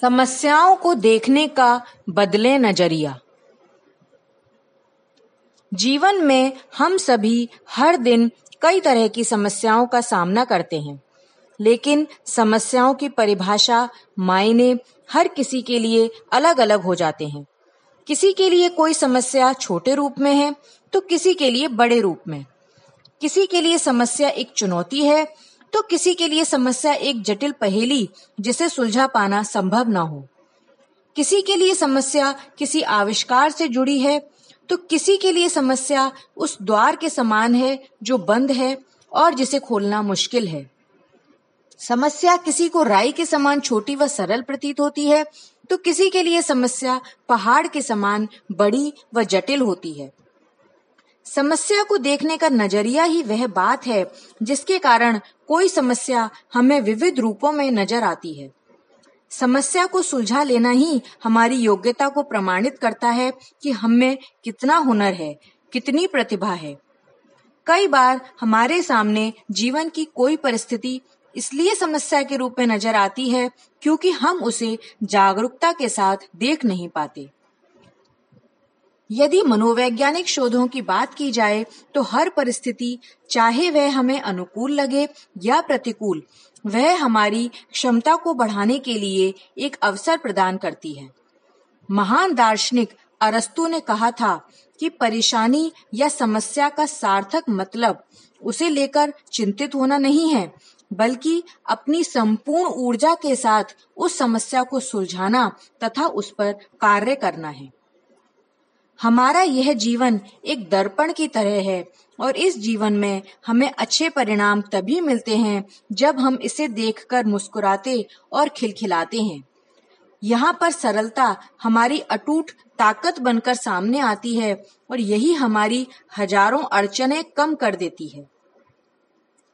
समस्याओं को देखने का बदले नजरिया। जीवन में हम सभी हर दिन कई तरह की समस्याओं का सामना करते हैं, लेकिन समस्याओं की परिभाषा, मायने हर किसी के लिए अलग अलग हो जाते हैं। किसी के लिए कोई समस्या छोटे रूप में है तो किसी के लिए बड़े रूप में। किसी के लिए समस्या एक चुनौती है तो किसी के लिए समस्या एक जटिल पहेली जिसे सुलझा पाना संभव ना हो। किसी के लिए समस्या किसी आविष्कार से जुड़ी है तो किसी के लिए समस्या उस द्वार के समान है जो बंद है और जिसे खोलना मुश्किल है। समस्या किसी को राई के समान छोटी व सरल प्रतीत होती है तो किसी के लिए समस्या पहाड़ के समान बड़ी व जटिल होती है। समस्या को देखने का नजरिया ही वह बात है जिसके कारण कोई समस्या हमें विविध रूपों में नजर आती है। समस्या को सुलझा लेना ही हमारी योग्यता को प्रमाणित करता है कि हमें कितना हुनर है, कितनी प्रतिभा है। कई बार हमारे सामने जीवन की कोई परिस्थिति इसलिए समस्या के रूप में नजर आती है क्योंकि हम उसे जागरूकता के साथ देख नहीं पाते। यदि मनोवैज्ञानिक शोधों की बात की जाए तो हर परिस्थिति, चाहे वह हमें अनुकूल लगे या प्रतिकूल, वह हमारी क्षमता को बढ़ाने के लिए एक अवसर प्रदान करती है। महान दार्शनिक अरस्तु ने कहा था कि परेशानी या समस्या का सार्थक मतलब उसे लेकर चिंतित होना नहीं है, बल्कि अपनी संपूर्ण ऊर्जा के साथ उस समस्या को सुलझाना तथा उस पर कार्य करना है। हमारा यह जीवन एक दर्पण की तरह है और इस जीवन में हमें अच्छे परिणाम तभी मिलते हैं जब हम इसे देखकर मुस्कुराते और खिलखिलाते हैं। यहाँ पर सरलता हमारी अटूट ताकत बनकर सामने आती है और यही हमारी हजारों अड़चनें कम कर देती है।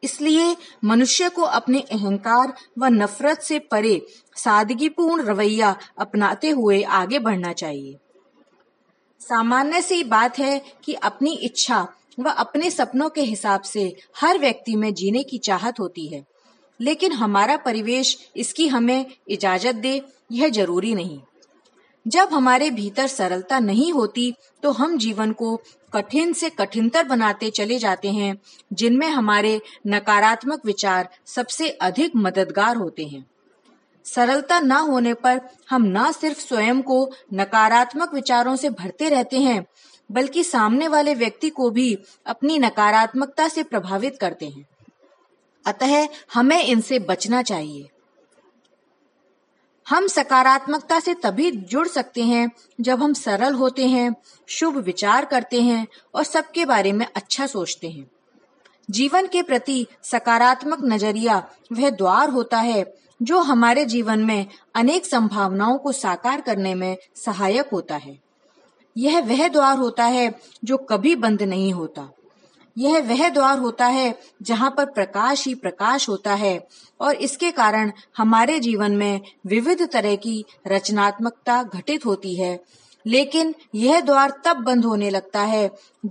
इसलिए मनुष्य को अपने अहंकार व नफरत से परे सादगीपूर्ण रवैया अपनाते हुए आगे बढ़ना चाहिए। सामान्य सी बात है कि अपनी इच्छा व अपने सपनों के हिसाब से हर व्यक्ति में जीने की चाहत होती है, लेकिन हमारा परिवेश इसकी हमें इजाजत दे यह जरूरी नहीं। जब हमारे भीतर सरलता नहीं होती तो हम जीवन को कठिन से कठिनतर बनाते चले जाते हैं, जिनमें हमारे नकारात्मक विचार सबसे अधिक मददगार होते हैं। सरलता ना होने पर हम ना सिर्फ स्वयं को नकारात्मक विचारों से भरते रहते हैं, बल्कि सामने वाले व्यक्ति को भी अपनी नकारात्मकता से प्रभावित करते हैं। अतः हमें इनसे बचना चाहिए। हम सकारात्मकता से तभी जुड़ सकते हैं जब हम सरल होते हैं, शुभ विचार करते हैं और सबके बारे में अच्छा सोचते हैं। जीवन के प्रति सकारात्मक नजरिया वह द्वार होता है जो हमारे जीवन में अनेक संभावनाओं को साकार करने में सहायक होता है। यह वह द्वार होता है जो कभी बंद नहीं होता। यह वह द्वार होता है जहाँ पर प्रकाश ही प्रकाश होता है और इसके कारण हमारे जीवन में विविध तरह की रचनात्मकता घटित होती है। लेकिन यह द्वार तब बंद होने लगता है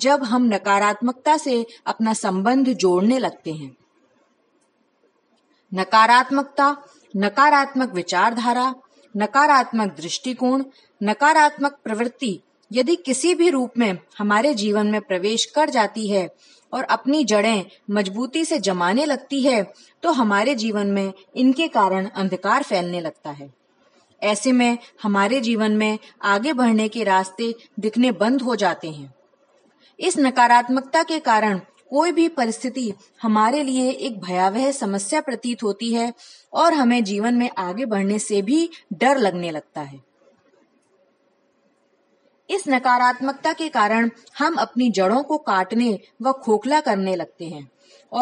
जब हम नकारात्मकता से अपना संबंध जोड़ने लगते हैं। नकारात्मकता, नकारात्मक विचारधारा, नकारात्मक दृष्टिकोण, नकारात्मक प्रवृत्ति यदि किसी भी रूप में हमारे जीवन में प्रवेश कर जाती है और अपनी जड़ें मजबूती से जमाने लगती है तो हमारे जीवन में इनके कारण अंधकार फैलने लगता है। ऐसे में हमारे जीवन में आगे बढ़ने के रास्ते दिखने बंद हो जाते हैं। इस नकारात्मकता के कारण कोई भी परिस्थिति हमारे लिए एक भयावह समस्या प्रतीत होती है और हमें जीवन में आगे बढ़ने से भी डर लगने लगता है। इस नकारात्मकता के कारण हम अपनी जड़ों को काटने व खोखला करने लगते हैं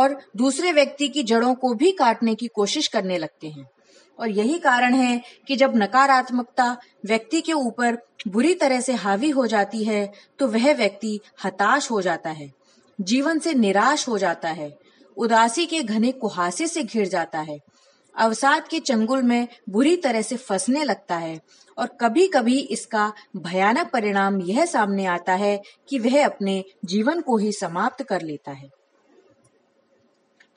और दूसरे व्यक्ति की जड़ों को भी काटने की कोशिश करने लगते हैं। और यही कारण है कि जब नकारात्मकता व्यक्ति के ऊपर बुरी तरह से हावी हो जाती है तो वह व्यक्ति हताश हो जाता है, जीवन से निराश हो जाता है, उदासी के घने कुहासे से घिर जाता है, अवसाद के चंगुल में बुरी तरह से फंसने लगता है और कभी कभी इसका भयानक परिणाम यह सामने आता है कि वह अपने जीवन को ही समाप्त कर लेता है।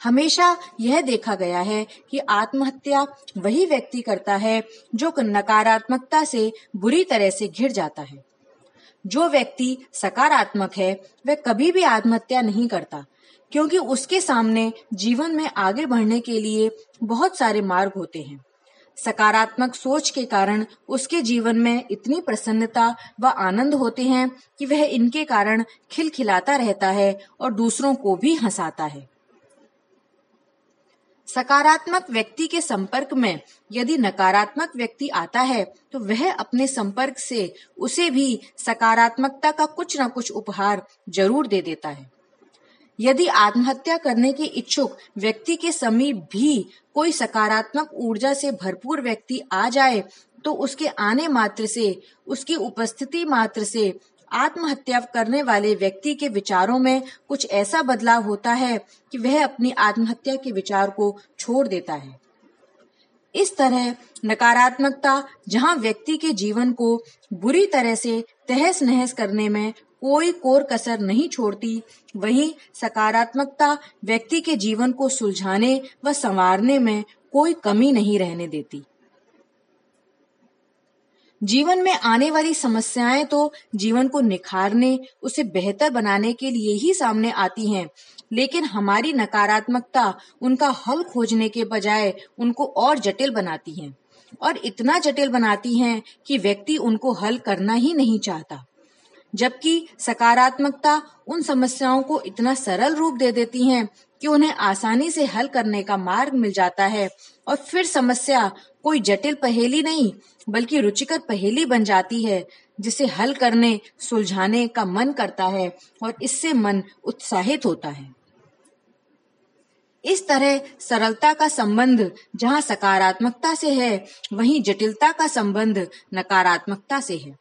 हमेशा यह देखा गया है कि आत्महत्या वही व्यक्ति करता है जो नकारात्मकता से बुरी तरह से घिर जाता है। जो व्यक्ति सकारात्मक है वह कभी भी आत्महत्या नहीं करता, क्योंकि उसके सामने जीवन में आगे बढ़ने के लिए बहुत सारे मार्ग होते हैं। सकारात्मक सोच के कारण उसके जीवन में इतनी प्रसन्नता व आनंद होते हैं कि वह इनके कारण खिलखिलाता रहता है और दूसरों को भी हंसाता है। सकारात्मक व्यक्ति के संपर्क में यदि नकारात्मक व्यक्ति आता है तो वह अपने संपर्क से उसे भी सकारात्मकता का कुछ न कुछ उपहार जरूर दे देता है। यदि आत्महत्या करने के इच्छुक व्यक्ति के समीप भी कोई सकारात्मक ऊर्जा से भरपूर व्यक्ति आ जाए तो उसके आने मात्र से, उसकी उपस्थिति मात्र से आत्महत्या करने वाले व्यक्ति के विचारों में कुछ ऐसा बदलाव होता है कि वह अपनी आत्महत्या के विचार को छोड़ देता है। इस तरह नकारात्मकता जहां व्यक्ति के जीवन को बुरी तरह से तहस नहस करने में कोई कोर कसर नहीं छोड़ती, वहीं सकारात्मकता व्यक्ति के जीवन को सुलझाने व संवारने में कोई कमी नहीं रहने देती। जीवन में आने वाली समस्याएं तो जीवन को निखारने, उसे बेहतर बनाने के लिए ही सामने आती हैं, लेकिन हमारी नकारात्मकता उनका हल खोजने के बजाय उनको और जटिल बनाती है, और इतना जटिल बनाती है कि व्यक्ति उनको हल करना ही नहीं चाहता। जबकि सकारात्मकता उन समस्याओं को इतना सरल रूप दे देती है कि उन्हें आसानी से हल करने का मार्ग मिल जाता है और फिर समस्या कोई जटिल पहेली नहीं बल्कि रुचिकर पहेली बन जाती है, जिसे हल करने, सुलझाने का मन करता है और इससे मन उत्साहित होता है। इस तरह सरलता का संबंध जहाँ सकारात्मकता से है, वहीं जटिलता का संबंध नकारात्मकता से है।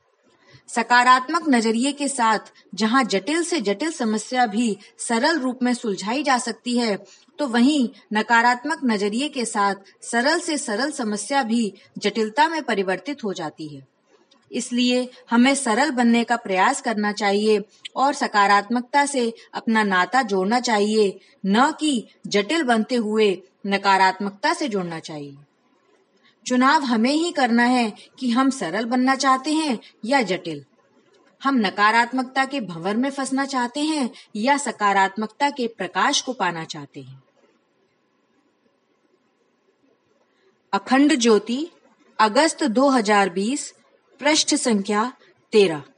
सकारात्मक नजरिए के साथ जहां जटिल से जटिल समस्या भी सरल रूप में सुलझाई जा सकती है, तो वहीं नकारात्मक नजरिए के साथ सरल से सरल समस्या भी जटिलता में परिवर्तित हो जाती है। इसलिए हमें सरल बनने का प्रयास करना चाहिए और सकारात्मकता से अपना नाता जोड़ना चाहिए, न कि जटिल बनते हुए नकारात्मकता से जोड़ना चाहिए। चुनाव हमें ही करना है कि हम सरल बनना चाहते हैं या जटिल, हम नकारात्मकता के भंवर में फंसना चाहते हैं या सकारात्मकता के प्रकाश को पाना चाहते हैं। अखंड ज्योति, अगस्त 2020, पृष्ठ संख्या 13।